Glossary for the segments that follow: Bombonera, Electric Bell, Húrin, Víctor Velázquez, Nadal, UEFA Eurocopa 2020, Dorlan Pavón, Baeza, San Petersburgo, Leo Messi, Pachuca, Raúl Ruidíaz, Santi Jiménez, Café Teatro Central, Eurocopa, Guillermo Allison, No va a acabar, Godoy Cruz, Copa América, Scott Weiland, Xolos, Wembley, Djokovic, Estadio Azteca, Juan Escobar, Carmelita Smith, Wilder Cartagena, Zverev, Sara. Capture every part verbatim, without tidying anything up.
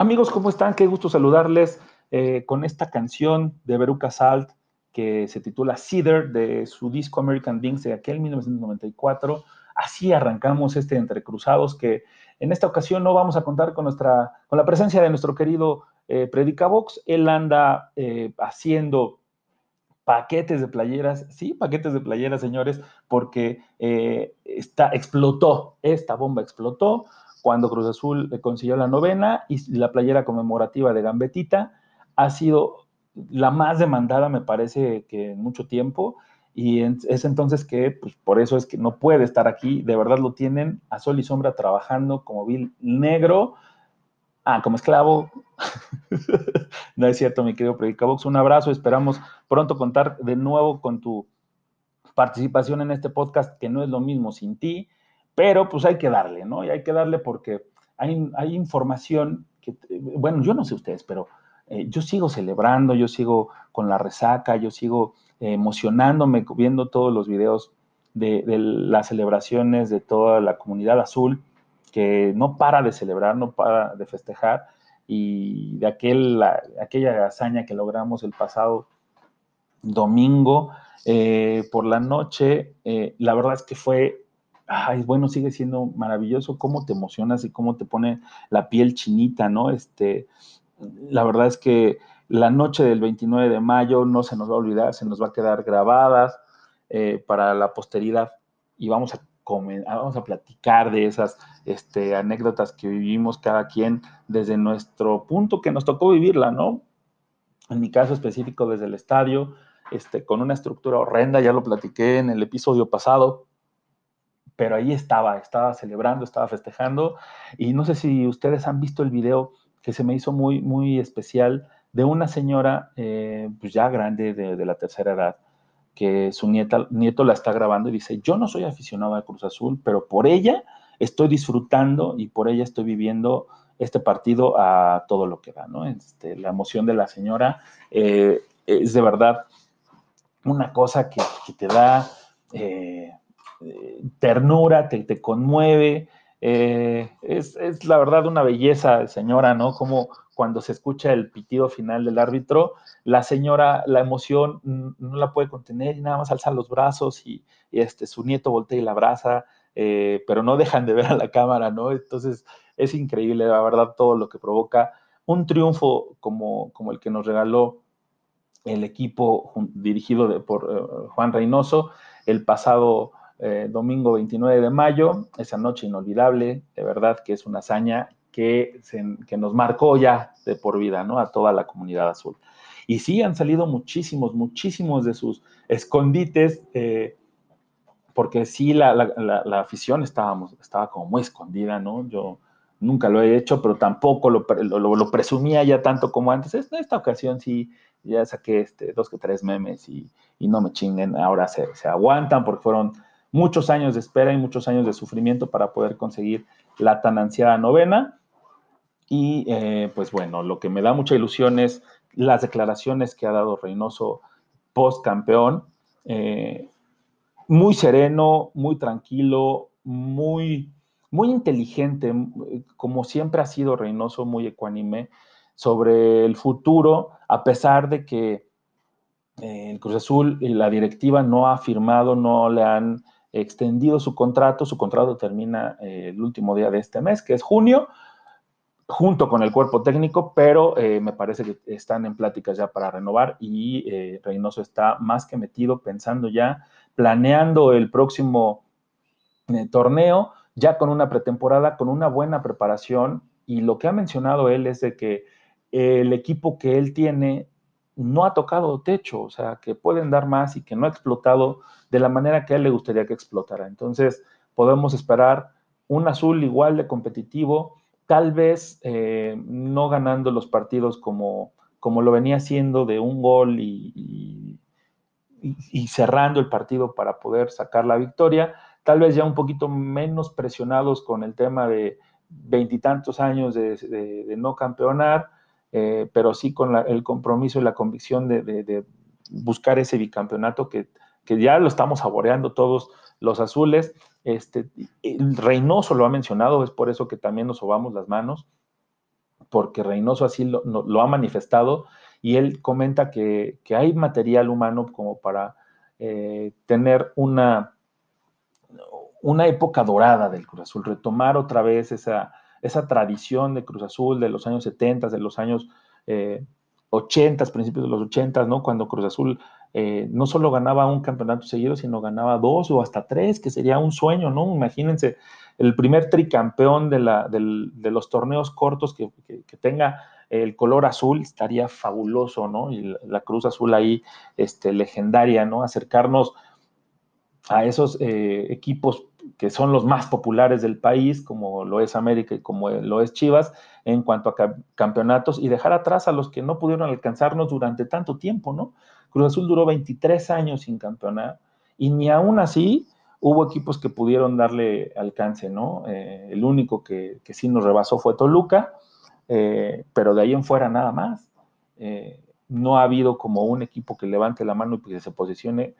Amigos, ¿cómo están? Qué gusto saludarles eh, con esta canción de Veruca Salt que se titula Seether, de su disco American Dings de aquel mil novecientos noventa y cuatro. Así arrancamos este Entre Cruzados, que en esta ocasión no vamos a contar con, nuestra, con la presencia de nuestro querido eh, Predicabox. Él anda eh, haciendo paquetes de playeras, sí, paquetes de playeras, señores, porque eh, está, explotó, esta bomba explotó cuando Cruz Azul consiguió la novena, y la playera conmemorativa de Gambetita ha sido la más demandada, me parece, que en mucho tiempo, y es entonces que, pues, por eso es que no puede estar aquí. De verdad lo tienen a sol y sombra trabajando como vil negro, ah, como esclavo. No es cierto, mi querido Predicabox, un abrazo, esperamos pronto contar de nuevo con tu participación en este podcast, que no es lo mismo sin ti. Pero pues hay que darle, ¿no? Y hay que darle porque hay, hay información que, bueno, yo no sé ustedes, pero eh, yo sigo celebrando, yo sigo con la resaca, yo sigo eh, emocionándome viendo todos los videos de, de las celebraciones de toda la comunidad azul, que no para de celebrar, no para de festejar, y de aquel, la, aquella hazaña que logramos el pasado domingo eh, por la noche. Eh, la verdad es que fue... Ay, bueno, sigue siendo maravilloso cómo te emocionas y cómo te pone la piel chinita, ¿no? Este, la verdad es que la noche del veintinueve de mayo no se nos va a olvidar, se nos va a quedar grabadas eh, para la posteridad, y vamos a, comer, vamos a platicar de esas este, anécdotas que vivimos cada quien desde nuestro punto que nos tocó vivirla, ¿no? En mi caso específico desde el estadio, este, con una estructura horrenda, ya lo platiqué en el episodio pasado, pero ahí estaba, estaba celebrando, estaba festejando, y no sé si ustedes han visto el video que se me hizo muy, muy especial de una señora eh, pues ya grande, de, de la tercera edad, que su nieta, nieto la está grabando y dice: yo no soy aficionado a Cruz Azul, pero por ella estoy disfrutando y por ella estoy viviendo este partido a todo lo que da, ¿no? Este, la emoción de la señora eh, es de verdad una cosa que, que te da... Eh, ternura, te, te conmueve, eh, es, es la verdad una belleza, señora, ¿no? Como cuando se escucha el pitido final del árbitro, la señora, la emoción no la puede contener y nada más alza los brazos, y, y este, su nieto voltea y la abraza, eh, pero no dejan de ver a la cámara, ¿no? Entonces es increíble, la verdad, todo lo que provoca un triunfo como, como el que nos regaló el equipo dirigido de, por eh, Juan Reynoso el pasado Eh, domingo veintinueve de mayo, esa noche inolvidable. De verdad que es una hazaña que, se, que nos marcó ya de por vida, ¿no? A toda la comunidad azul. Y sí, han salido muchísimos, muchísimos de sus escondites, eh, porque sí, la, la, la, la afición estábamos, estaba como muy escondida, ¿no? Yo nunca lo he hecho, pero tampoco lo, lo, lo presumía ya tanto como antes. En esta ocasión sí, ya saqué este, dos que tres memes y, y no me chinguen, ahora se, se aguantan porque fueron muchos años de espera y muchos años de sufrimiento para poder conseguir la tan ansiada novena. Y, eh, pues bueno, lo que me da mucha ilusión es las declaraciones que ha dado Reynoso post-campeón. Eh, muy sereno, muy tranquilo, muy, muy inteligente, como siempre ha sido Reynoso, muy ecuánime, sobre el futuro, a pesar de que eh, el Cruz Azul y la directiva no ha firmado, no le han... extendido su contrato, su contrato termina eh, el último día de este mes, que es junio, junto con el cuerpo técnico, pero eh, me parece que están en pláticas ya para renovar, y eh, Reynoso está más que metido, pensando ya, planeando el próximo eh, torneo, ya con una pretemporada, con una buena preparación, y lo que ha mencionado él es de que eh, el equipo que él tiene no ha tocado techo, o sea, que pueden dar más y que no ha explotado de la manera que a él le gustaría que explotara. Entonces, podemos esperar un azul igual de competitivo, tal vez eh, no ganando los partidos como, como lo venía haciendo, de un gol y, y, y, y cerrando el partido para poder sacar la victoria, tal vez ya un poquito menos presionados con el tema de veintitantos años de, de, de no campeonar, Eh, pero sí con la, el compromiso y la convicción de, de, de buscar ese bicampeonato que, que ya lo estamos saboreando todos los azules. Este, el Reynoso lo ha mencionado, es por eso que también nos sobamos las manos, porque Reynoso así lo, no, lo ha manifestado, y él comenta que, que hay material humano como para eh, tener una, una época dorada del Cruz Azul, retomar otra vez esa, esa tradición de Cruz Azul de los años setenta, de los años eh, ochenta, principios de los ochenta, ¿no? Cuando Cruz Azul eh, no solo ganaba un campeonato seguido, sino ganaba dos o hasta tres, que sería un sueño, ¿no? Imagínense, el primer tricampeón de, la, del, de los torneos cortos que, que, que tenga el color azul estaría fabuloso, ¿no? Y la, la Cruz Azul ahí, este, legendaria, ¿no? Acercarnos a esos eh, equipos que son los más populares del país, como lo es América y como lo es Chivas, en cuanto a campeonatos, y dejar atrás a los que no pudieron alcanzarnos durante tanto tiempo, ¿no? Cruz Azul duró veintitrés años sin campeonar, y ni aún así hubo equipos que pudieron darle alcance, ¿no? Eh, el único que, que sí nos rebasó fue Toluca, eh, pero de ahí en fuera nada más. Eh, no ha habido como un equipo que levante la mano y que se posicione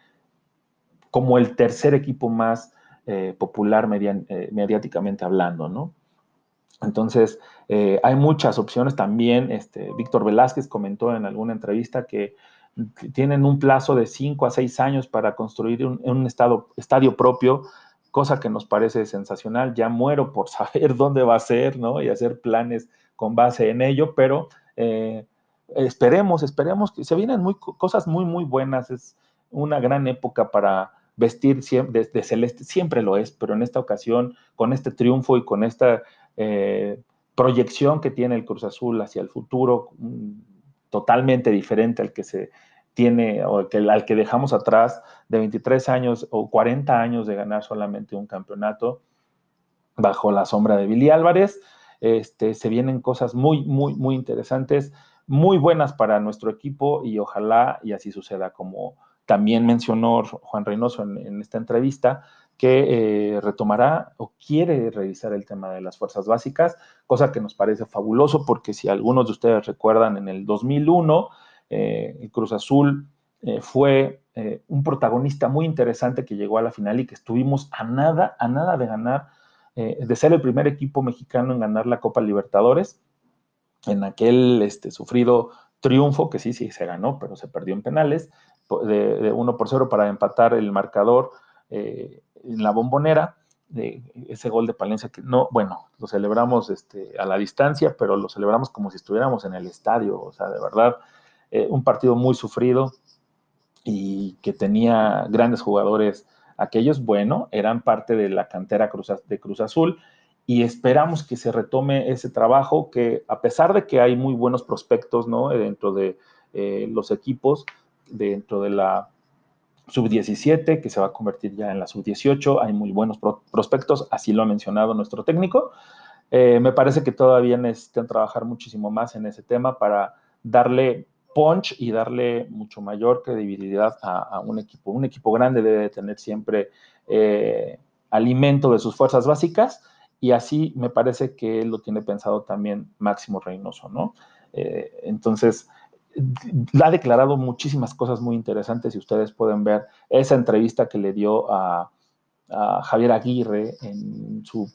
como el tercer equipo más Eh, popular media, eh, mediáticamente hablando, ¿no? Entonces, eh, hay muchas opciones también. Este, Víctor Velázquez comentó en alguna entrevista que tienen un plazo de cinco a seis años para construir un, un estado, estadio propio, cosa que nos parece sensacional. Ya muero por saber dónde va a ser, ¿no? Y hacer planes con base en ello, pero eh, esperemos, esperemos que se vienen muy, cosas muy, muy buenas. Es una gran época para vestir siempre, de, de celeste, siempre lo es, pero en esta ocasión, con este triunfo y con esta eh, proyección que tiene el Cruz Azul hacia el futuro, totalmente diferente al que se tiene, o al que, al que dejamos atrás, de veintitrés años o cuarenta años de ganar solamente un campeonato bajo la sombra de Billy Álvarez. Este, se vienen cosas muy, muy, muy interesantes, muy buenas para nuestro equipo, y ojalá y así suceda. Como también mencionó Juan Reynoso en, en esta entrevista, que eh, retomará o quiere revisar el tema de las fuerzas básicas, cosa que nos parece fabuloso, porque si algunos de ustedes recuerdan, en el dos mil uno, eh, el Cruz Azul eh, fue eh, un protagonista muy interesante que llegó a la final y que estuvimos a nada, a nada de ganar, eh, de ser el primer equipo mexicano en ganar la Copa Libertadores, en aquel este, sufrido triunfo, que sí, sí se ganó, pero se perdió en penales, de, de uno por cero para empatar el marcador eh, en la Bombonera, de ese gol de Palencia que no, bueno, lo celebramos este, a la distancia, pero lo celebramos como si estuviéramos en el estadio. O sea, de verdad, eh, un partido muy sufrido y que tenía grandes jugadores. Aquellos, bueno, eran parte de la cantera Cruz, de Cruz Azul, y esperamos que se retome ese trabajo, que a pesar de que hay muy buenos prospectos, ¿no?, dentro de eh, los equipos, dentro de la sub diecisiete, que se va a convertir ya en la sub dieciocho, hay muy buenos pro prospectos, así lo ha mencionado nuestro técnico. Eh, me parece que todavía necesitan trabajar muchísimo más en ese tema para darle punch y darle mucho mayor credibilidad a, a un equipo. Un equipo grande debe tener siempre eh, alimento de sus fuerzas básicas, y así me parece que lo tiene pensado también Máximo Reynoso, ¿no? Eh, entonces, ha declarado muchísimas cosas muy interesantes, y ustedes pueden ver esa entrevista que le dio a, a Javier Aguirre en su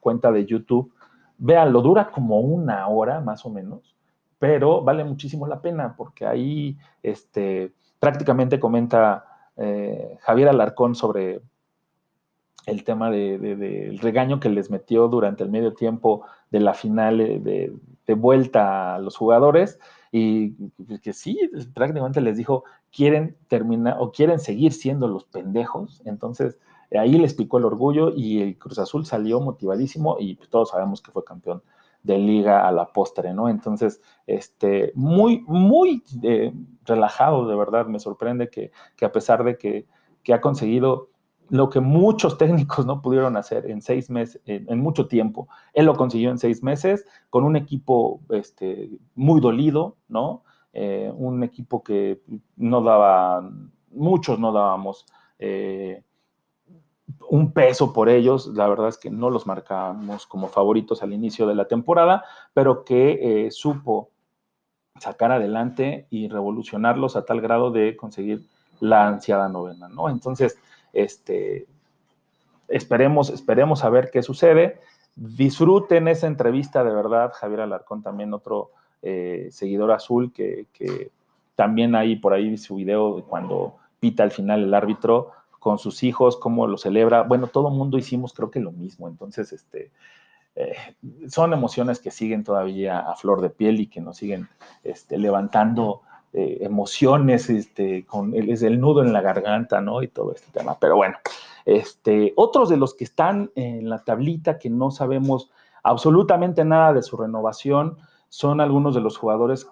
cuenta de YouTube. Véanlo, dura como una hora más o menos, pero vale muchísimo la pena, porque ahí este, prácticamente comenta eh, Javier Alarcón sobre el tema de, de, de, el regaño que les metió durante el medio tiempo de la final de, de vuelta a los jugadores, y que sí, prácticamente les dijo, quieren terminar o quieren seguir siendo los pendejos. Entonces, ahí les picó el orgullo, y el Cruz Azul salió motivadísimo, y todos sabemos que fue campeón de liga a la postre, ¿no? Entonces, este, muy, muy eh, relajado, de verdad. Me sorprende que, que a pesar de que, que ha conseguido lo que muchos técnicos no pudieron hacer en seis meses, en, en mucho tiempo. Él lo consiguió en seis meses, con un equipo este, muy dolido, ¿no? Eh, un equipo que no daba, muchos no dábamos eh, un peso por ellos. La verdad es que no los marcábamos como favoritos al inicio de la temporada, pero que eh, supo sacar adelante y revolucionarlos a tal grado de conseguir la ansiada novena, ¿no? Entonces, Este, esperemos, esperemos a ver qué sucede. Disfruten esa entrevista, de verdad. Javier Alarcón, también otro eh, seguidor azul, que, que también hay por ahí su video cuando pita al final el árbitro con sus hijos, cómo lo celebra. Bueno, todo el mundo hicimos creo que lo mismo. Entonces, este, eh, son emociones que siguen todavía a flor de piel y que nos siguen este, levantando eh, emociones, este, con el, es el nudo en la garganta, ¿no? Y todo este tema. Pero bueno, este, otros de los que están en la tablita que no sabemos absolutamente nada de su renovación son algunos de los jugadores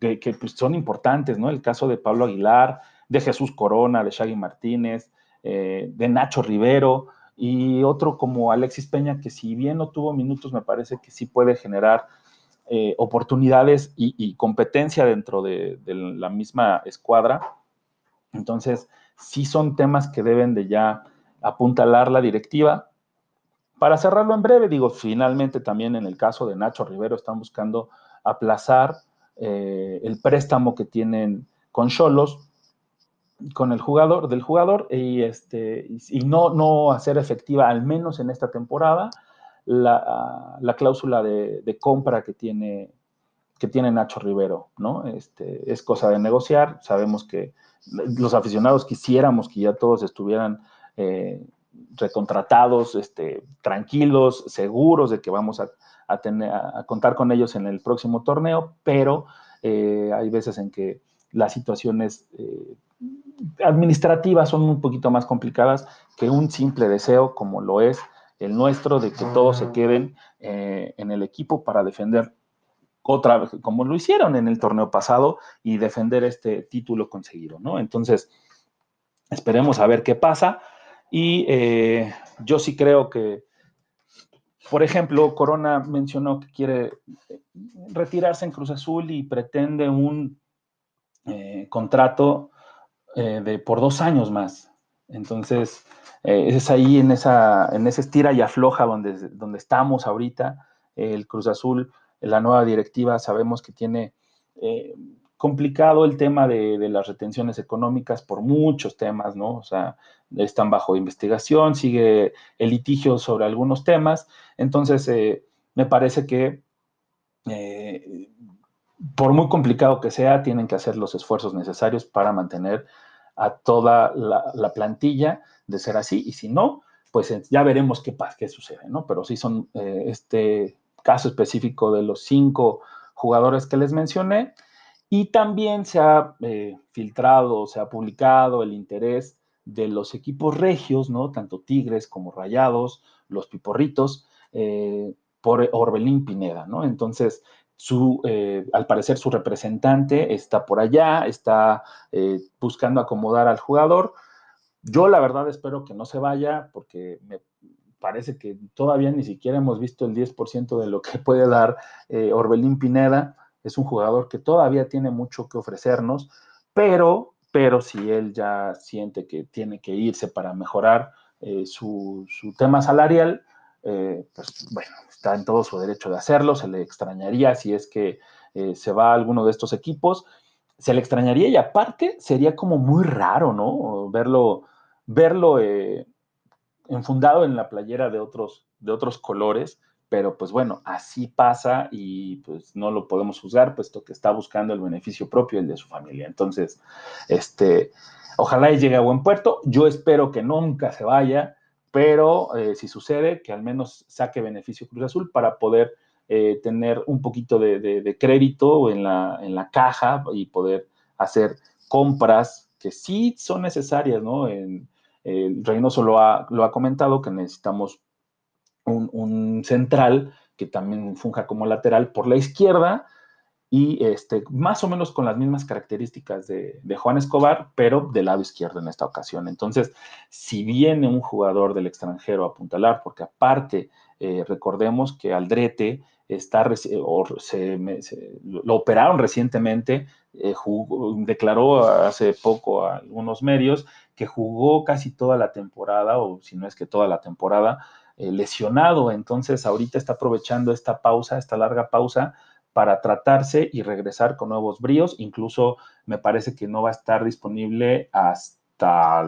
que, que pues, son importantes, ¿no? El caso de Pablo Aguilar, de Jesús Corona, de Shaggy Martínez, eh, de Nacho Rivero, y otro como Alexis Peña, que si bien no tuvo minutos, me parece que sí puede generar eh, oportunidades y, y competencia dentro de, de la misma escuadra. Entonces, sí son temas que deben de ya apuntalar la directiva. Para cerrarlo en breve, digo, finalmente también en el caso de Nacho Rivero están buscando aplazar eh, el préstamo que tienen con Xolos, con el jugador, del jugador, y, este, y no, no hacer efectiva, al menos en esta temporada, la, la cláusula de, de compra que tiene, que tiene Nacho Rivero, ¿no? Este, es cosa de negociar. Sabemos que los aficionados quisiéramos que ya todos estuvieran eh, recontratados, este, tranquilos, seguros de que vamos a, a, tener, a contar con ellos en el próximo torneo, pero eh, hay veces en que las situaciones eh, administrativas son un poquito más complicadas que un simple deseo como lo es el nuestro de que todos se queden eh, en el equipo para defender otra vez, como lo hicieron en el torneo pasado, y defender este título conseguido, ¿no? Entonces, esperemos a ver qué pasa. Y eh, yo sí creo que, por ejemplo, Corona mencionó que quiere retirarse en Cruz Azul y pretende un eh, contrato Eh, de por dos años más. Entonces, eh, es ahí en esa en ese estira y afloja donde, donde estamos ahorita. Eh, el Cruz Azul, la nueva directiva, sabemos que tiene eh, complicado el tema de, de las retenciones económicas por muchos temas, ¿no? O sea, están bajo investigación, sigue el litigio sobre algunos temas. Entonces, eh, me parece que eh, por muy complicado que sea, tienen que hacer los esfuerzos necesarios para mantener a toda la, la plantilla, de ser así, y si no, pues ya veremos qué pasa, qué sucede, ¿no? Pero sí son eh, este caso específico de los cinco jugadores que les mencioné, y también se ha eh, filtrado, se ha publicado el interés de los equipos regios, ¿no? Tanto Tigres como Rayados, los Piporritos, eh, por Orbelín Pineda, ¿no? Entonces, Su, eh, al parecer su representante está por allá, está eh, buscando acomodar al jugador. Yo la verdad espero que no se vaya, porque me parece que todavía ni siquiera hemos visto el diez por ciento de lo que puede dar eh, Orbelín Pineda. Es un jugador que todavía tiene mucho que ofrecernos, pero, pero si él ya siente que tiene que irse para mejorar eh, su, su tema salarial, Eh, pues bueno, está en todo su derecho de hacerlo. Se le extrañaría si es que eh, se va a alguno de estos equipos, se le extrañaría, y aparte sería como muy raro, ¿no? Verlo, verlo eh, enfundado en la playera de otros, de otros colores, pero pues bueno, así pasa y pues no lo podemos juzgar, puesto que está buscando el beneficio propio y el de su familia. Entonces, este, ojalá y llegue a buen puerto. Yo espero que nunca se vaya, pero eh, si sucede, que al menos saque beneficio Cruz Azul para poder eh, tener un poquito de, de, de crédito en la, en la caja y poder hacer compras que sí son necesarias, ¿no? En, eh, Reynoso lo ha, lo ha comentado, que necesitamos un, un central que también funja como lateral por la izquierda, y este, más o menos con las mismas características de, de Juan Escobar, pero del lado izquierdo en esta ocasión. Entonces, si viene un jugador del extranjero a apuntalar, porque aparte, eh, recordemos que Aldrete está, o se, me, se, lo operaron recientemente, eh, jugó, declaró hace poco a algunos medios que jugó casi toda la temporada, o si no es que toda la temporada, eh, lesionado. Entonces, ahorita está aprovechando esta pausa, esta larga pausa, para tratarse y regresar con nuevos bríos. Incluso me parece que no va a estar disponible hasta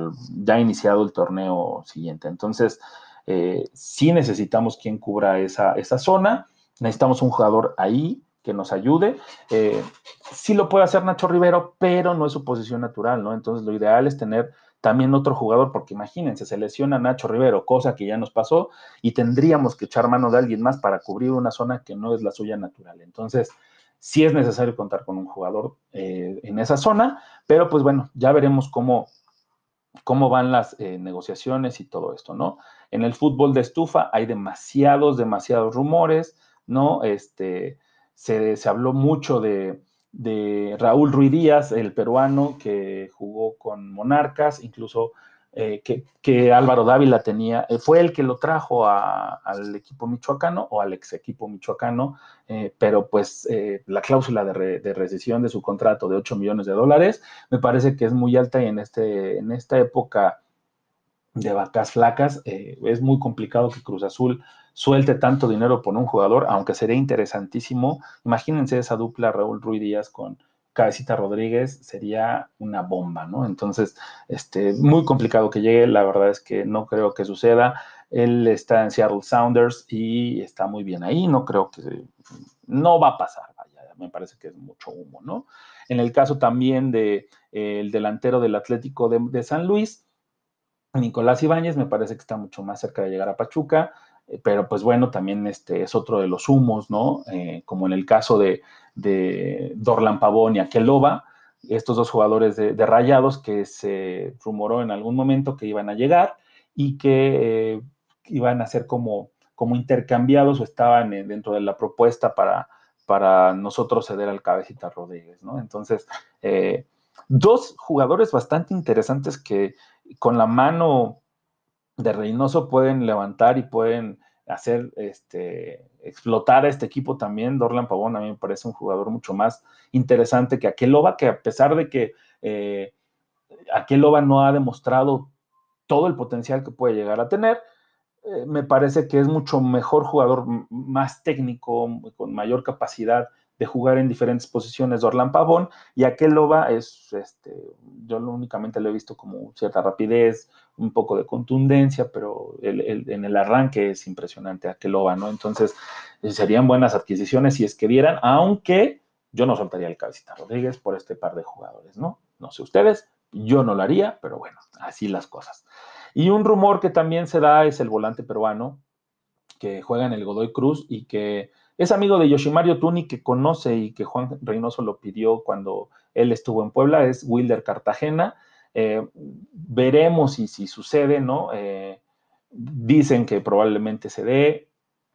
ya iniciado el torneo siguiente. Entonces, eh, sí necesitamos quien cubra esa, esa zona, necesitamos un jugador ahí que nos ayude. Eh, sí lo puede hacer Nacho Rivero, pero no es su posición natural, ¿no? Entonces lo ideal es tener también otro jugador, porque imagínense, se lesiona Nacho Rivero, cosa que ya nos pasó, y tendríamos que echar mano de alguien más para cubrir una zona que no es la suya natural. Entonces, sí es necesario contar con un jugador eh, en esa zona, pero pues bueno, ya veremos cómo, cómo van las eh, negociaciones y todo esto, ¿no? En el fútbol de estufa hay demasiados, demasiados rumores, ¿no? Este, se, se habló mucho de... de Raúl Ruidíaz, el peruano que jugó con Monarcas, incluso eh, que, que Álvaro Dávila tenía, eh, fue el que lo trajo a, al equipo michoacano o al ex equipo michoacano, eh, pero pues eh, la cláusula de, re, de rescisión de su contrato de ocho millones de dólares me parece que es muy alta, y en, este, en esta época de vacas flacas eh, es muy complicado que Cruz Azul suelte tanto dinero por un jugador, aunque sería interesantísimo. Imagínense esa dupla Raúl Ruidíaz con Cabecita Rodríguez, sería una bomba, ¿no? Entonces, este, muy complicado que llegue, la verdad es que no creo que suceda. Él está en Seattle Sounders y está muy bien ahí, no creo que, no va a pasar, vaya, me parece que es mucho humo, ¿no? En el caso también del de, eh, delantero del Atlético de, de San Luis, Nicolás Ibáñez, me parece que está mucho más cerca de llegar a Pachuca, pero pues bueno, también este es otro de los humos, ¿no? Eh, como en el caso de, de Dorlan Pavón y Aké Loba, estos dos jugadores de, de Rayados que se rumoró en algún momento que iban a llegar y que eh, iban a ser como, como intercambiados o estaban dentro de la propuesta para, para nosotros ceder al Cabecita Rodríguez, ¿no? Entonces, eh, dos jugadores bastante interesantes que con la mano de Reynoso pueden levantar y pueden hacer este, explotar a este equipo también. Dorlan Pavón a mí me parece un jugador mucho más interesante que Aké Loba, que a pesar de que eh, Aké Loba no ha demostrado todo el potencial que puede llegar a tener, eh, me parece que es mucho mejor jugador, más técnico, con mayor capacidad de jugar en diferentes posiciones Dorlan Pavón, y Aké Loba es, este, yo únicamente lo he visto como cierta rapidez, un poco de contundencia, pero el, el, en el arranque es impresionante Aké Loba, ¿no? Entonces, serían buenas adquisiciones si es que dieran, aunque yo no soltaría el Cabecita Rodríguez por este par de jugadores, ¿no? No sé ustedes, yo no lo haría, pero bueno, así las cosas. Y un rumor que también se da es el volante peruano, que juega en el Godoy Cruz y que es amigo de Yoshimaru Tuni, que conoce y que Juan Reynoso lo pidió cuando él estuvo en Puebla, es Wilder Cartagena. Eh, veremos si, si sucede, ¿no? Eh, dicen que probablemente se dé.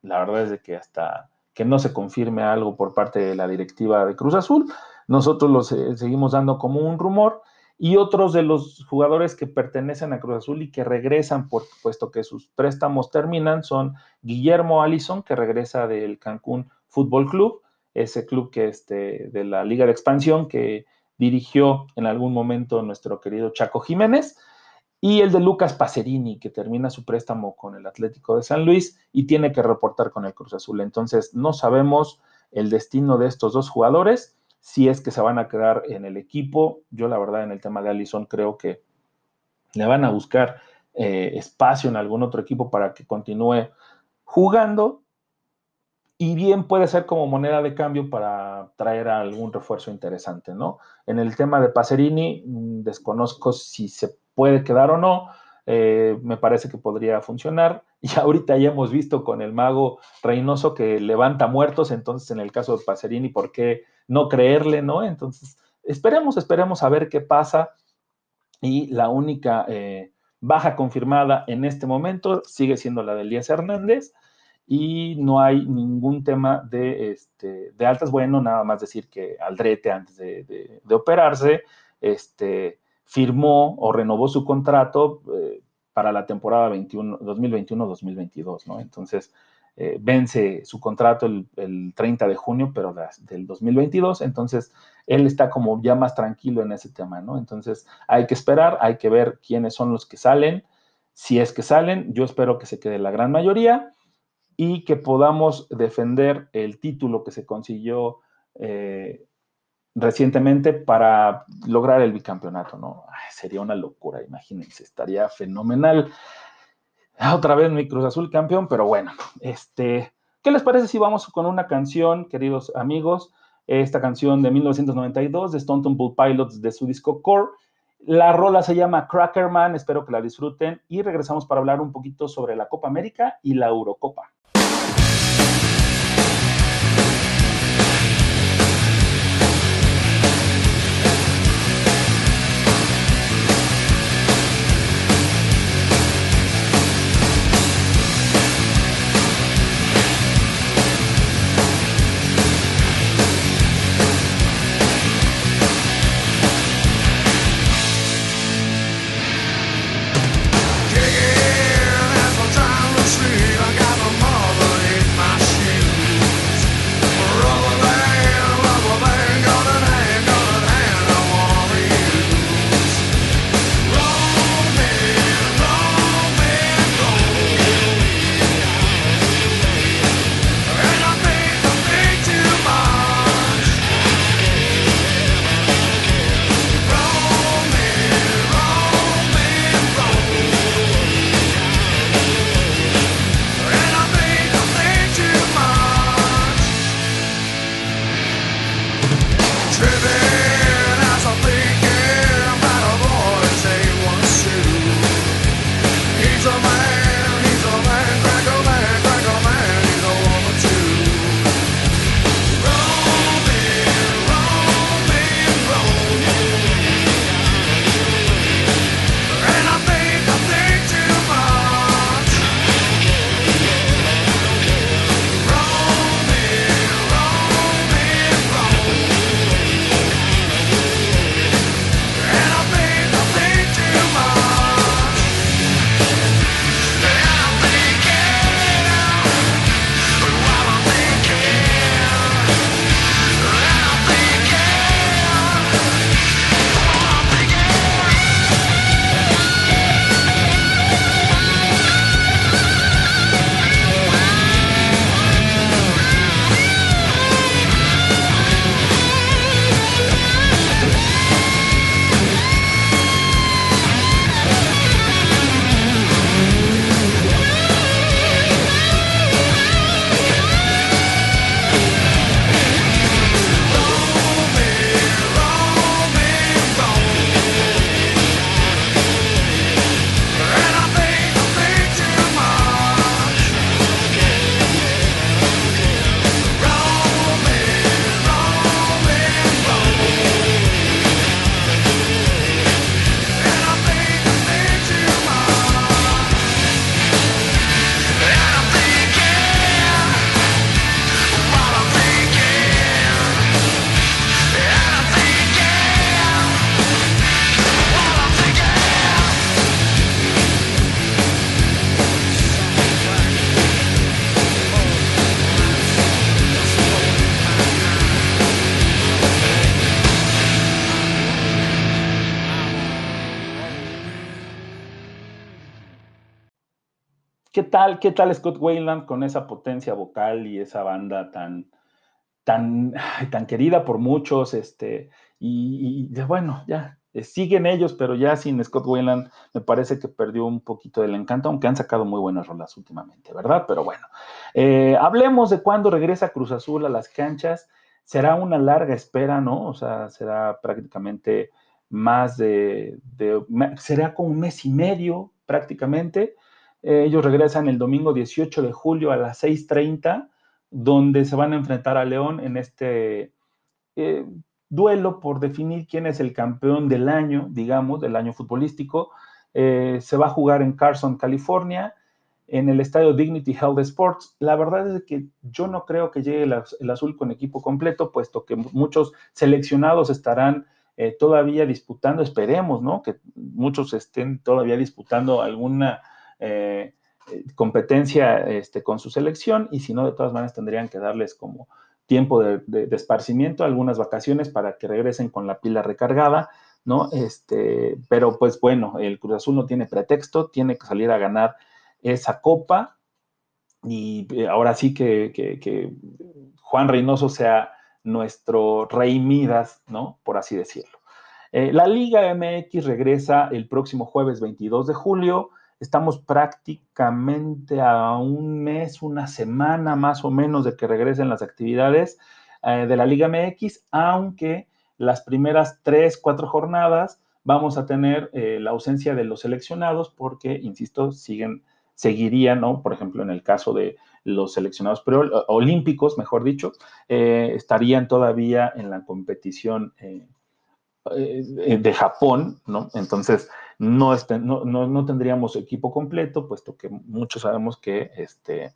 La verdad es de que hasta que no se confirme algo por parte de la directiva de Cruz Azul, nosotros lo eh, seguimos dando como un rumor. Y otros de los jugadores que pertenecen a Cruz Azul y que regresan, por, puesto que sus préstamos terminan, son Guillermo Allison, que regresa del Cancún Fútbol Club, ese club que este, de la Liga de Expansión que dirigió en algún momento nuestro querido Chaco Jiménez, y el de Lucas Pacerini, que termina su préstamo con el Atlético de San Luis y tiene que reportar con el Cruz Azul. Entonces, no sabemos el destino de estos dos jugadores, si es que se van a quedar en el equipo. Yo la verdad en el tema de Allison creo que le van a buscar eh, espacio en algún otro equipo para que continúe jugando, y bien puede ser como moneda de cambio para traer algún refuerzo interesante, ¿no? En el tema de Pacerini desconozco si se puede quedar o no, eh, me parece que podría funcionar. Y ahorita ya hemos visto con el mago Reynoso que levanta muertos, entonces en el caso de Pacerini, ¿por qué no creerle, no? Entonces, esperemos, esperemos a ver qué pasa. Y la única eh, baja confirmada en este momento sigue siendo la de Elías Hernández, y no hay ningún tema de, este, de altas. Bueno, nada más decir que Aldrete, antes de, de, de operarse, este, firmó o renovó su contrato eh, para la temporada veintiuno, dos mil veintiuno dos mil veintidós, ¿no? Entonces, eh, vence su contrato el, el treinta de junio, pero de, del dos mil veintidós, entonces, él está como ya más tranquilo en ese tema, ¿no? Entonces, hay que esperar, hay que ver quiénes son los que salen, si es que salen. Yo espero que se quede la gran mayoría y que podamos defender el título que se consiguió eh, recientemente para lograr el bicampeonato, ¿no? Ay, sería una locura, imagínense, estaría fenomenal. Otra vez mi Cruz Azul campeón, pero bueno, este, ¿qué les parece si vamos con una canción, queridos amigos? Esta canción de mil novecientos noventa y dos de Stone Temple Pilots, de su disco Core. La rola se llama Crackerman, espero que la disfruten y regresamos para hablar un poquito sobre la Copa América y la Eurocopa. ¿Qué tal Scott Weiland con esa potencia vocal y esa banda tan, tan, tan querida por muchos? Este, y, y bueno, ya siguen ellos, pero ya sin Scott Weiland me parece que perdió un poquito del encanto, aunque han sacado muy buenas rolas últimamente, ¿verdad? Pero bueno, eh, hablemos de cuándo regresa Cruz Azul a las canchas. Será una larga espera, ¿no? O sea, será prácticamente más de... de será como un mes y medio prácticamente. Ellos regresan el domingo dieciocho de julio a las seis treinta, donde se van a enfrentar a León en este eh, duelo por definir quién es el campeón del año, digamos, del año futbolístico. Eh, se va a jugar en Carson, California, en el estadio Dignity Health Sports. La verdad es que yo no creo que llegue el, el azul con equipo completo, puesto que muchos seleccionados estarán eh, todavía disputando, esperemos, ¿no? Que muchos estén todavía disputando alguna... Eh, competencia este, con su selección, y si no, de todas maneras tendrían que darles como tiempo de, de, de esparcimiento, algunas vacaciones para que regresen con la pila recargada, ¿no? Este, pero pues bueno, el Cruz Azul no tiene pretexto, tiene que salir a ganar esa copa, y ahora sí que, que, que Juan Reynoso sea nuestro rey Midas, ¿no? Por así decirlo. Eh, la Liga M X regresa el próximo jueves veintidós de julio. Estamos prácticamente a un mes, una semana más o menos de que regresen las actividades eh, de la Liga M X, aunque las primeras tres, cuatro jornadas vamos a tener eh, la ausencia de los seleccionados porque, insisto, siguen, seguirían, ¿no? Por ejemplo, en el caso de los seleccionados preolímpicos, mejor dicho, eh, estarían todavía en la competición eh, de Japón, ¿no? Entonces, no, este, no, no, no tendríamos equipo completo, puesto que muchos sabemos que, este,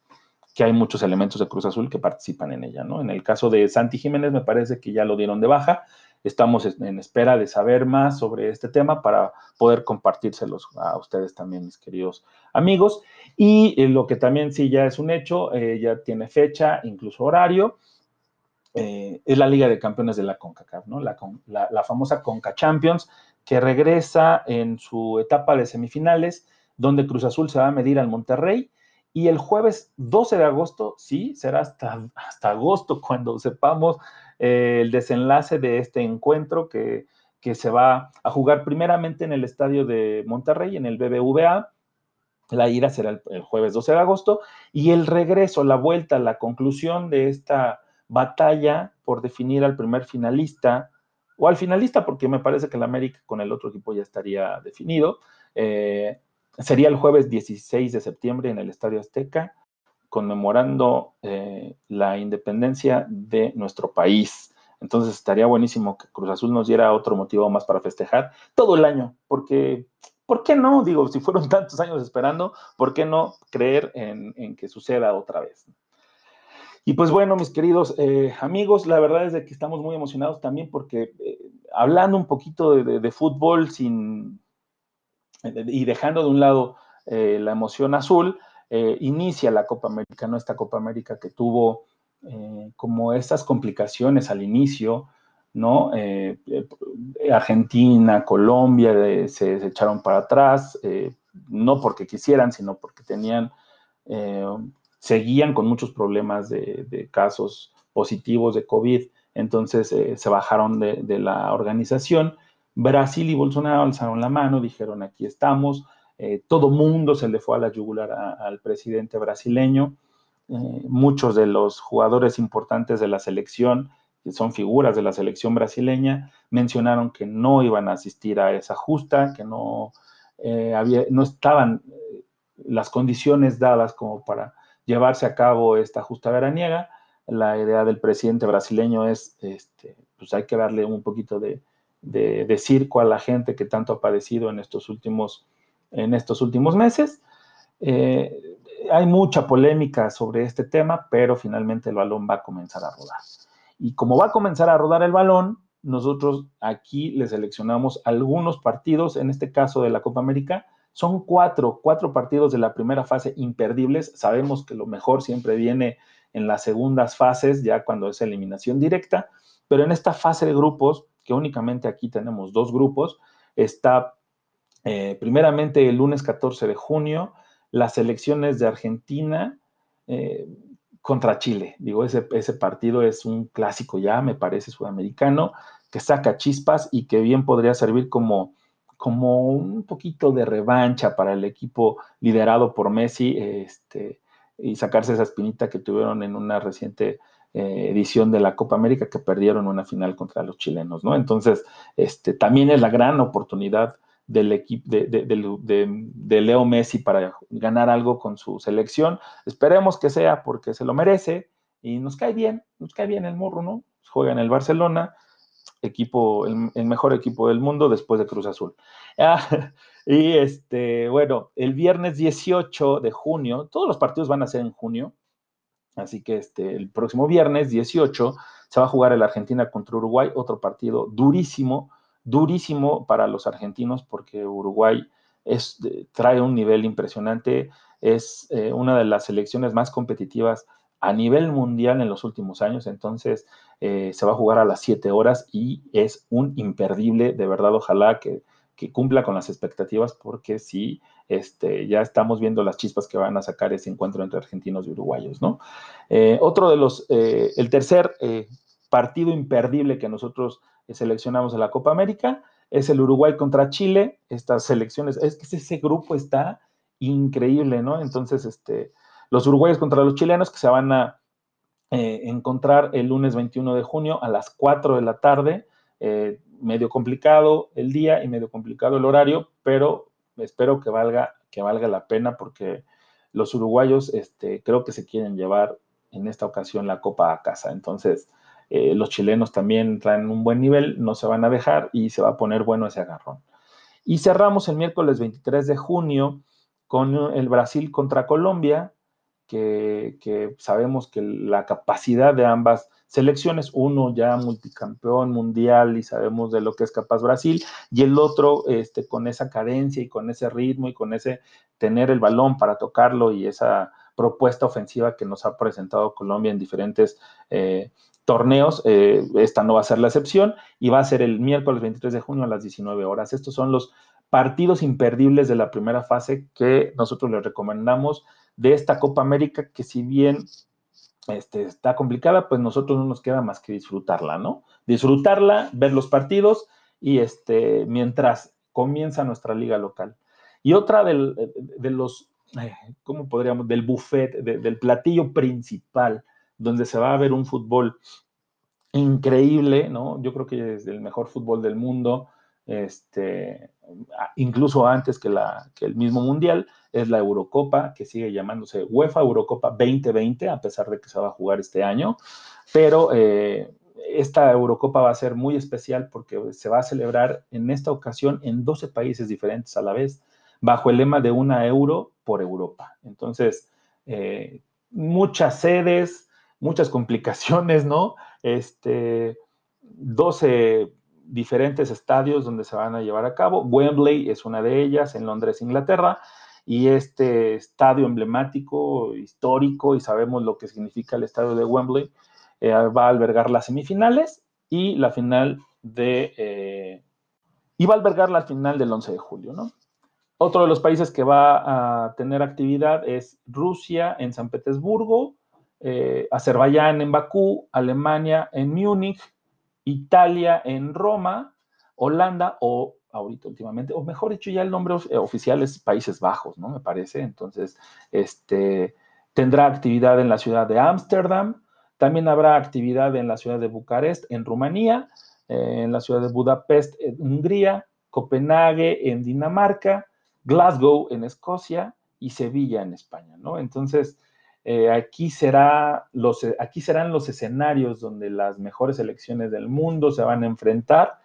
que hay muchos elementos de Cruz Azul que participan en ella, ¿no? En el caso de Santi Jiménez, me parece que ya lo dieron de baja. Estamos en espera de saber más sobre este tema para poder compartírselos a ustedes también, mis queridos amigos. Y eh, lo que también sí ya es un hecho, eh, ya tiene fecha, incluso horario, Eh, es la Liga de Campeones de la CONCACAF, ¿no? La, la, la famosa CONCA Champions, que regresa en su etapa de semifinales, donde Cruz Azul se va a medir al Monterrey, y el jueves doce de agosto, sí, será hasta, hasta agosto cuando sepamos eh, el desenlace de este encuentro que, que se va a jugar primeramente en el estadio de Monterrey, en el B B V A. La ida será el, el jueves doce de agosto, y el regreso, la vuelta, la conclusión de esta batalla por definir al primer finalista, o al finalista, porque me parece que el América con el otro equipo ya estaría definido, eh, sería el jueves dieciséis de septiembre en el Estadio Azteca, conmemorando eh, la independencia de nuestro país. Entonces estaría buenísimo que Cruz Azul nos diera otro motivo más para festejar todo el año, porque, ¿por qué no? Digo, si fueron tantos años esperando, ¿por qué no creer en, en que suceda otra vez? Y pues bueno, mis queridos eh, amigos, la verdad es de que estamos muy emocionados también porque eh, hablando un poquito de, de, de fútbol sin de, y dejando de un lado eh, la emoción azul, eh, inicia la Copa América, ¿no? Esta Copa América que tuvo eh, como estas complicaciones al inicio, ¿no? Eh, eh, Argentina, Colombia eh, se, se echaron para atrás, eh, no porque quisieran, sino porque tenían... Eh, seguían con muchos problemas de, de casos positivos de COVID, entonces eh, se bajaron de, de la organización. Brasil y Bolsonaro alzaron la mano, dijeron aquí estamos, eh, todo mundo se le fue a la yugular a, al presidente brasileño, eh, muchos de los jugadores importantes de la selección, que son figuras de la selección brasileña, mencionaron que no iban a asistir a esa justa, que no, eh, había, no estaban las condiciones dadas como para llevarse a cabo esta justa veraniega. La idea del presidente brasileño es, este, pues hay que darle un poquito de, de, de circo a la gente que tanto ha padecido en estos últimos, en estos últimos meses. Eh, hay mucha polémica sobre este tema, pero finalmente el balón va a comenzar a rodar. Y como va a comenzar a rodar el balón, nosotros aquí le seleccionamos algunos partidos, en este caso de la Copa América. Son cuatro, cuatro partidos de la primera fase imperdibles. Sabemos que lo mejor siempre viene en las segundas fases, ya cuando es eliminación directa. Pero en esta fase de grupos, que únicamente aquí tenemos dos grupos, está eh, primeramente el lunes catorce de junio, las selecciones de Argentina eh, contra Chile. Digo, ese, ese partido es un clásico ya, me parece, sudamericano, que saca chispas y que bien podría servir como... como un poquito de revancha para el equipo liderado por Messi, este, y sacarse esa espinita que tuvieron en una reciente eh, edición de la Copa América, que perdieron una final contra los chilenos, ¿no? Entonces, este, también es la gran oportunidad del equipo de, de, de, de, de Leo Messi para ganar algo con su selección. Esperemos que sea porque se lo merece y nos cae bien, nos cae bien el morro, ¿no? Juega en el Barcelona, equipo, el, el mejor equipo del mundo después de Cruz Azul. Ah, y este, bueno, el viernes dieciocho de junio, todos los partidos van a ser en junio, así que este, el próximo viernes dieciocho se va a jugar el Argentina contra Uruguay, otro partido durísimo, durísimo para los argentinos, porque Uruguay es, trae un nivel impresionante, es eh, una de las selecciones más competitivas a nivel mundial en los últimos años. Entonces eh, se va a jugar a las siete horas y es un imperdible, de verdad, ojalá que, que cumpla con las expectativas, porque sí, este, ya estamos viendo las chispas que van a sacar ese encuentro entre argentinos y uruguayos, ¿no? Eh, otro de los, eh, el tercer eh, partido imperdible que nosotros seleccionamos en la Copa América es el Uruguay contra Chile. Estas selecciones, es que ese grupo está increíble, ¿no? Entonces, este, los uruguayos contra los chilenos, que se van a eh, encontrar el lunes veintiuno de junio a las cuatro de la tarde, eh, medio complicado el día y medio complicado el horario, pero espero que valga, que valga la pena, porque los uruguayos este, creo que se quieren llevar en esta ocasión la Copa a casa. Entonces, eh, los chilenos también traen un buen nivel, no se van a dejar y se va a poner bueno ese agarrón. Y cerramos el miércoles veintitrés de junio con el Brasil contra Colombia, que, que sabemos que la capacidad de ambas selecciones, uno ya multicampeón mundial y sabemos de lo que es capaz Brasil, y el otro este, con esa cadencia y con ese ritmo y con ese tener el balón para tocarlo y esa propuesta ofensiva que nos ha presentado Colombia en diferentes eh, torneos, eh, esta no va a ser la excepción, y va a ser el miércoles veintitrés de junio a las diecinueve horas. Estos son los partidos imperdibles de la primera fase que nosotros les recomendamos de esta Copa América, que si bien este, está complicada, pues nosotros no nos queda más que disfrutarla, ¿no? Disfrutarla, ver los partidos y este, mientras comienza nuestra liga local. Y otra del, de los, ¿cómo podríamos? Del buffet, de, del platillo principal, donde se va a ver un fútbol increíble, ¿no? Yo creo que es el mejor fútbol del mundo, este, incluso antes que, la, que el mismo Mundial, es la Eurocopa, que sigue llamándose UEFA Eurocopa veinte veinte, a pesar de que se va a jugar este año, pero eh, esta Eurocopa va a ser muy especial porque se va a celebrar en esta ocasión en doce países diferentes a la vez, bajo el lema de una euro por Europa. Entonces, eh, muchas sedes, muchas complicaciones, ¿no? Este, doce diferentes estadios donde se van a llevar a cabo. Wembley es una de ellas, en Londres, Inglaterra, y este estadio emblemático, histórico, y sabemos lo que significa el estadio de Wembley, eh, va a albergar las semifinales y la final de... Eh, y va a albergar la final del once de julio, ¿no? Otro de los países que va a tener actividad es Rusia en San Petersburgo, eh, Azerbaiyán en Bakú, Alemania en Múnich, Italia en Roma, Holanda o ahorita últimamente, o mejor dicho ya el nombre oficial es Países Bajos, ¿no? Me parece. Entonces, este, tendrá actividad en la ciudad de Ámsterdam, también habrá actividad en la ciudad de Bucarest, en Rumanía, eh, en la ciudad de Budapest, en Hungría, Copenhague en Dinamarca, Glasgow en Escocia y Sevilla en España, ¿no? Entonces, eh, aquí, será los, aquí serán los escenarios donde las mejores selecciones del mundo se van a enfrentar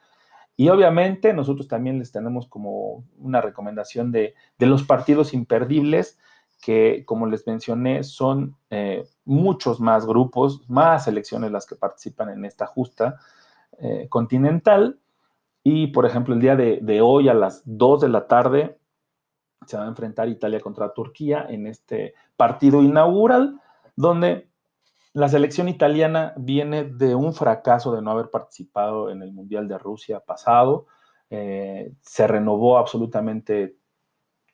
y obviamente nosotros también les tenemos como una recomendación de, de los partidos imperdibles que, como les mencioné, son eh, muchos más grupos, más selecciones las que participan en esta justa eh, continental y, por ejemplo, el día de, de hoy a las dos de la tarde se va a enfrentar Italia contra Turquía en este partido inaugural, donde la selección italiana viene de un fracaso de no haber participado en el Mundial de Rusia pasado. Eh, se renovó absolutamente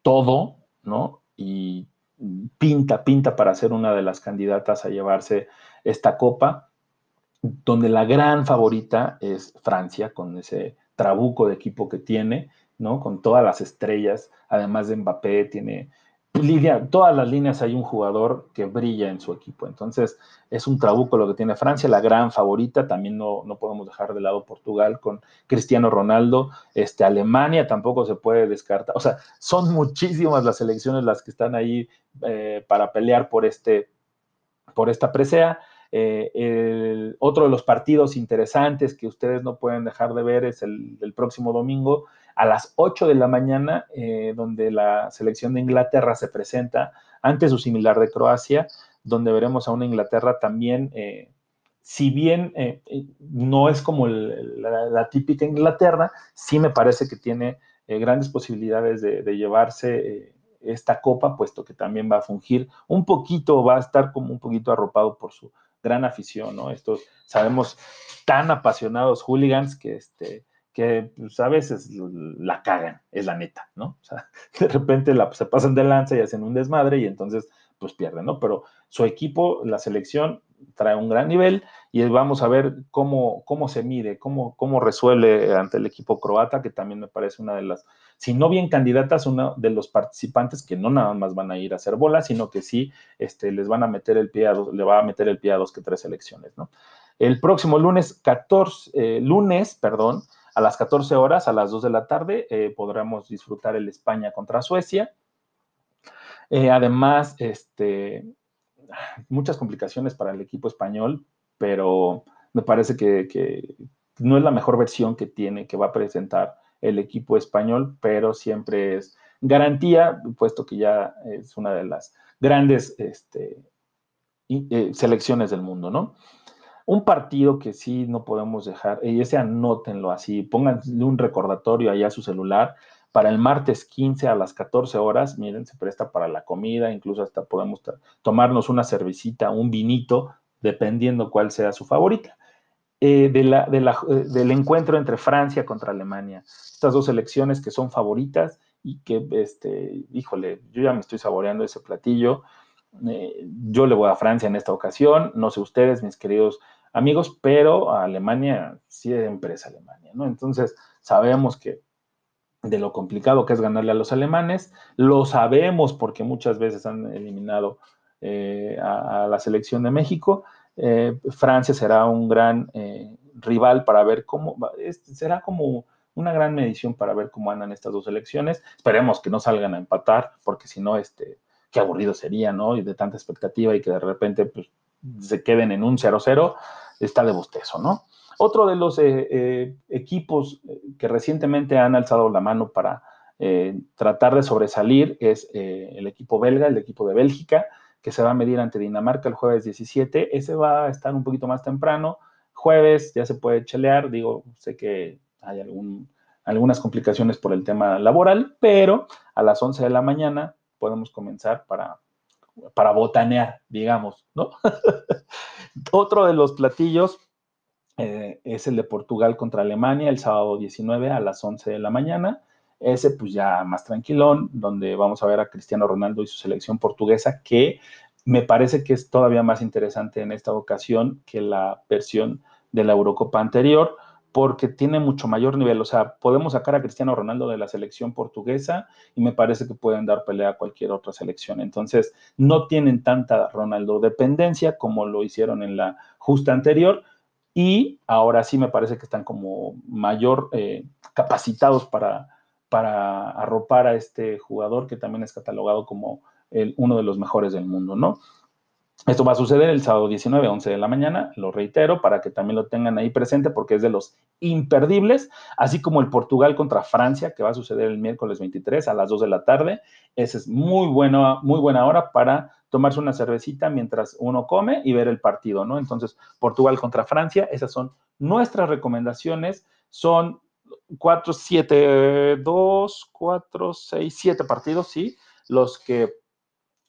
todo, ¿no? Y pinta, pinta para ser una de las candidatas a llevarse esta copa, donde la gran favorita es Francia, con ese trabuco de equipo que tiene, ¿no? Con todas las estrellas, además de Mbappé, tiene línea, todas las líneas hay un jugador que brilla en su equipo. Entonces, es un trabuco lo que tiene Francia, la gran favorita. También no, no podemos dejar de lado Portugal con Cristiano Ronaldo. Este, Alemania tampoco se puede descartar. O sea, son muchísimas las selecciones las que están ahí eh, para pelear por, este, por esta presea. Eh, el, otro de los partidos interesantes que ustedes no pueden dejar de ver es el, el próximo domingo a las ocho de la mañana, eh, donde la selección de Inglaterra se presenta ante su similar de Croacia, donde veremos a una Inglaterra también, eh, si bien eh, no es como el, la, la típica Inglaterra, sí me parece que tiene eh, grandes posibilidades de, de llevarse eh, esta copa, puesto que también va a fungir un poquito, va a estar como un poquito arropado por su gran afición, ¿no? Estos, sabemos, tan apasionados hooligans que, este, que pues, a veces la cagan, es la neta, ¿no? O sea, de repente la, se pasan de lanza y hacen un desmadre y entonces, pues, pierden, ¿no? Pero su equipo, la selección, trae un gran nivel y vamos a ver cómo, cómo se mide, cómo, cómo resuelve ante el equipo croata, que también me parece una de las si no bien candidatas, uno de los participantes que no nada más van a ir a hacer bola, sino que sí este, les van a meter el pie a dos, le va a meter el pie a dos que tres elecciones, ¿no? El próximo lunes, catorce, eh, lunes, perdón, a las catorce horas, a las dos de la tarde, eh, podremos disfrutar el España contra Suecia. Eh, además, este, muchas complicaciones para el equipo español, pero me parece que, que no es la mejor versión que tiene, que va a presentar el equipo español, pero siempre es garantía, puesto que ya es una de las grandes este, eh, selecciones del mundo, ¿no? Un partido que sí no podemos dejar, y ese anótenlo así, pónganle un recordatorio allá a su celular, para el martes quince a las catorce horas, miren, se presta para la comida, incluso hasta podemos tomarnos una cervecita, un vinito, dependiendo cuál sea su favorita. Eh, de la, de la, eh, del encuentro entre Francia contra Alemania. Estas dos selecciones que son favoritas y que, este, híjole, yo ya me estoy saboreando ese platillo. Eh, yo le voy a Francia en esta ocasión, no sé ustedes, mis queridos amigos, pero a Alemania siempre es Alemania, ¿no? Entonces, sabemos que de lo complicado que es ganarle a los alemanes, lo sabemos porque muchas veces han eliminado eh, a, a la selección de México. Eh, Francia será un gran eh, rival para ver cómo, este, será como una gran medición para ver cómo andan estas dos selecciones. Esperemos que no salgan a empatar, porque si no, este, qué aburrido sería, ¿no? Y de tanta expectativa y que de repente pues, se queden en un cero cero, está de bostezo, ¿no? Otro de los eh, eh, equipos que recientemente han alzado la mano para eh, tratar de sobresalir es eh, el equipo belga, el equipo de Bélgica, que se va a medir ante Dinamarca el jueves diecisiete. Ese va a estar un poquito más temprano. Jueves ya se puede chelear. Digo, sé que hay algún, algunas complicaciones por el tema laboral, pero a las once de la mañana podemos comenzar para... para botanear, digamos, ¿no? Otro de los platillos eh, es el de Portugal contra Alemania, el sábado diecinueve a las once de la mañana. Ese, pues, ya más tranquilón, donde vamos a ver a Cristiano Ronaldo y su selección portuguesa, que me parece que es todavía más interesante en esta ocasión que la versión de la Eurocopa anterior, porque tiene mucho mayor nivel. O sea, podemos sacar a Cristiano Ronaldo de la selección portuguesa y me parece que pueden dar pelea a cualquier otra selección. Entonces, no tienen tanta Ronaldo dependencia como lo hicieron en la justa anterior y ahora sí me parece que están como mayor eh, capacitados para, para arropar a este jugador que también es catalogado como el, uno de los mejores del mundo, ¿no? Esto va a suceder el sábado diecinueve, once de la mañana, lo reitero, para que también lo tengan ahí presente porque es de los imperdibles, así como el Portugal contra Francia, que va a suceder el miércoles veintitrés a las dos de la tarde. Esa es muy buena, muy buena hora para tomarse una cervecita mientras uno come y ver el partido, ¿no? Entonces, Portugal contra Francia, esas son nuestras recomendaciones, son cuatro, siete, dos, cuatro, seis, siete partidos, sí, los que...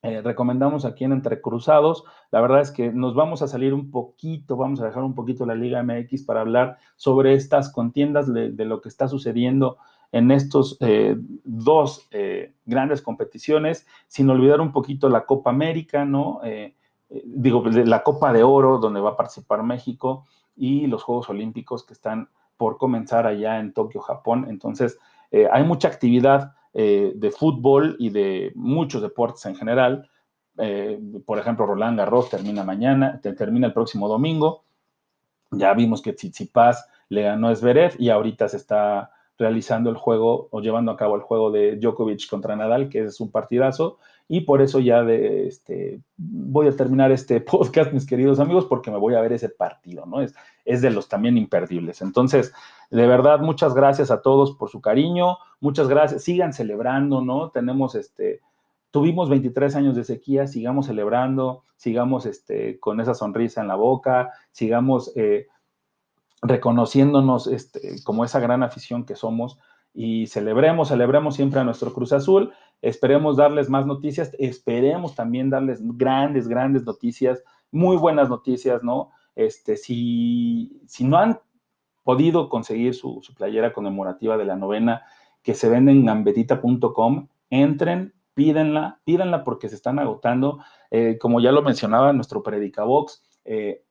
Eh, recomendamos aquí en Entre Cruzados. La verdad es que nos vamos a salir un poquito, vamos a dejar un poquito la Liga M X para hablar sobre estas contiendas de, de lo que está sucediendo en estos eh, dos eh, grandes competiciones, sin olvidar un poquito la Copa América, ¿no? Eh, eh, digo, la Copa de Oro, donde va a participar México, y los Juegos Olímpicos que están por comenzar allá en Tokio, Japón. Entonces, eh, hay mucha actividad Eh, de fútbol y de muchos deportes en general. Eh, por ejemplo, Roland Garros termina mañana, termina el próximo domingo. Ya vimos que Tsitsipas le ganó a Zverev y ahorita se está realizando el juego o llevando a cabo el juego de Djokovic contra Nadal, que es un partidazo. Y por eso ya de, este, voy a terminar este podcast, mis queridos amigos, porque me voy a ver ese partido, ¿no? Es, es de los también imperdibles. Entonces, de verdad, muchas gracias a todos por su cariño. Muchas gracias. Sigan celebrando, ¿no? Tenemos, este, tuvimos veintitrés años de sequía. Sigamos celebrando. Sigamos, este, con esa sonrisa en la boca. Sigamos eh, reconociéndonos, este, como esa gran afición que somos. Y celebremos, celebremos siempre a nuestro Cruz Azul. Esperemos darles más noticias, esperemos también darles grandes, grandes noticias, muy buenas noticias, ¿no? Este, si, si no han podido conseguir su, su playera conmemorativa de la novena que se vende en gambetita punto com, entren, pídenla, pídanla porque se están agotando. Eh, como ya lo mencionaba en nuestro Predicabox, eh,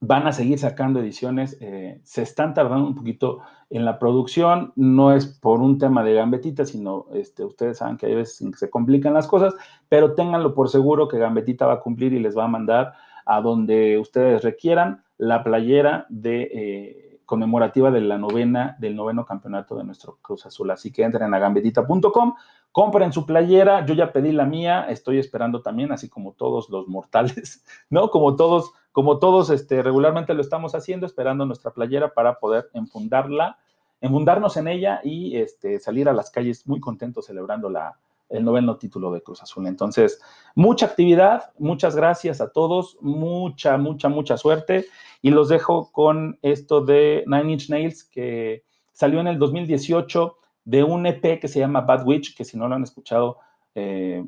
van a seguir sacando ediciones, eh, se están tardando un poquito en la producción, no es por un tema de Gambetita, sino este, ustedes saben que hay veces en que se complican las cosas, pero ténganlo por seguro que Gambetita va a cumplir y les va a mandar a donde ustedes requieran la playera de eh, conmemorativa de la novena, del noveno campeonato de nuestro Cruz Azul. Así que entren a gambetita punto com, compren su playera, yo ya pedí la mía, estoy esperando también, así como todos los mortales, ¿no? Como todos, como todos este, regularmente lo estamos haciendo, esperando nuestra playera para poder enfundarla, enfundarnos en ella y este, salir a las calles muy contentos celebrando la el noveno título de Cruz Azul. Entonces, mucha actividad, muchas gracias a todos, mucha, mucha, mucha suerte, y los dejo con esto de Nine Inch Nails, que salió en el dos mil dieciocho de un E P que se llama Bad Witch, que si no lo han escuchado, eh,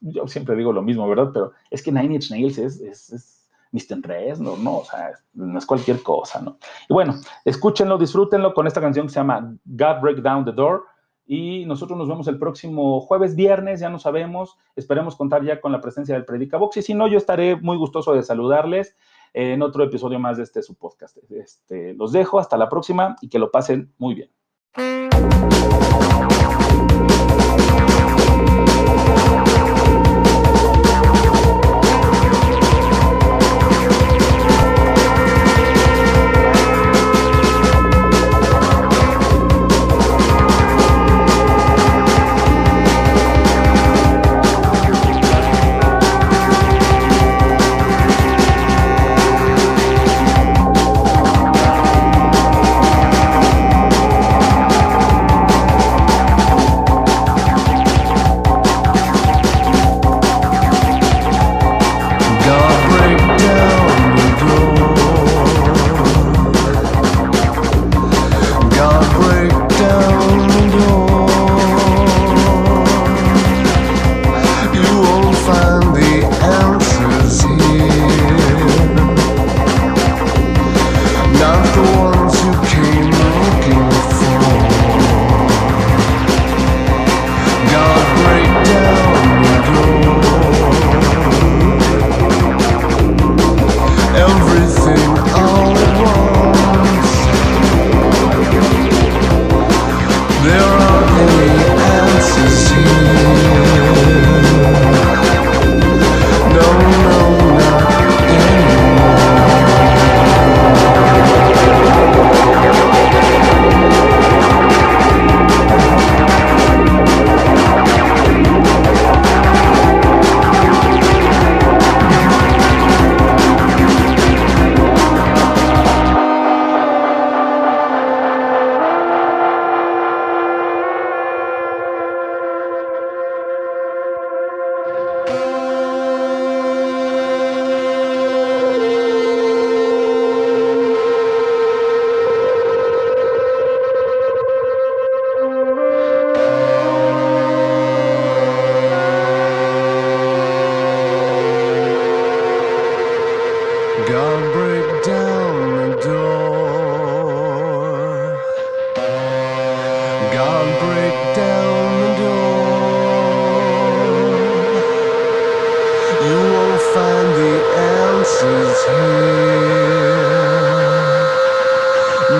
yo siempre digo lo mismo, ¿verdad? Pero es que Nine Inch Nails es, es, es mister Res, no, no, o sea, no es cualquier cosa, ¿no? Y bueno, escúchenlo, disfrútenlo con esta canción que se llama God Break Down the Door, y nosotros nos vemos el próximo jueves, viernes, ya no sabemos, esperemos contar ya con la presencia del Predicabox, y si no, yo estaré muy gustoso de saludarles en otro episodio más de este su podcast. Este, los dejo, hasta la próxima, y que lo pasen muy bien.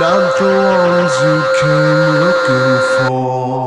Not the ones you came looking for.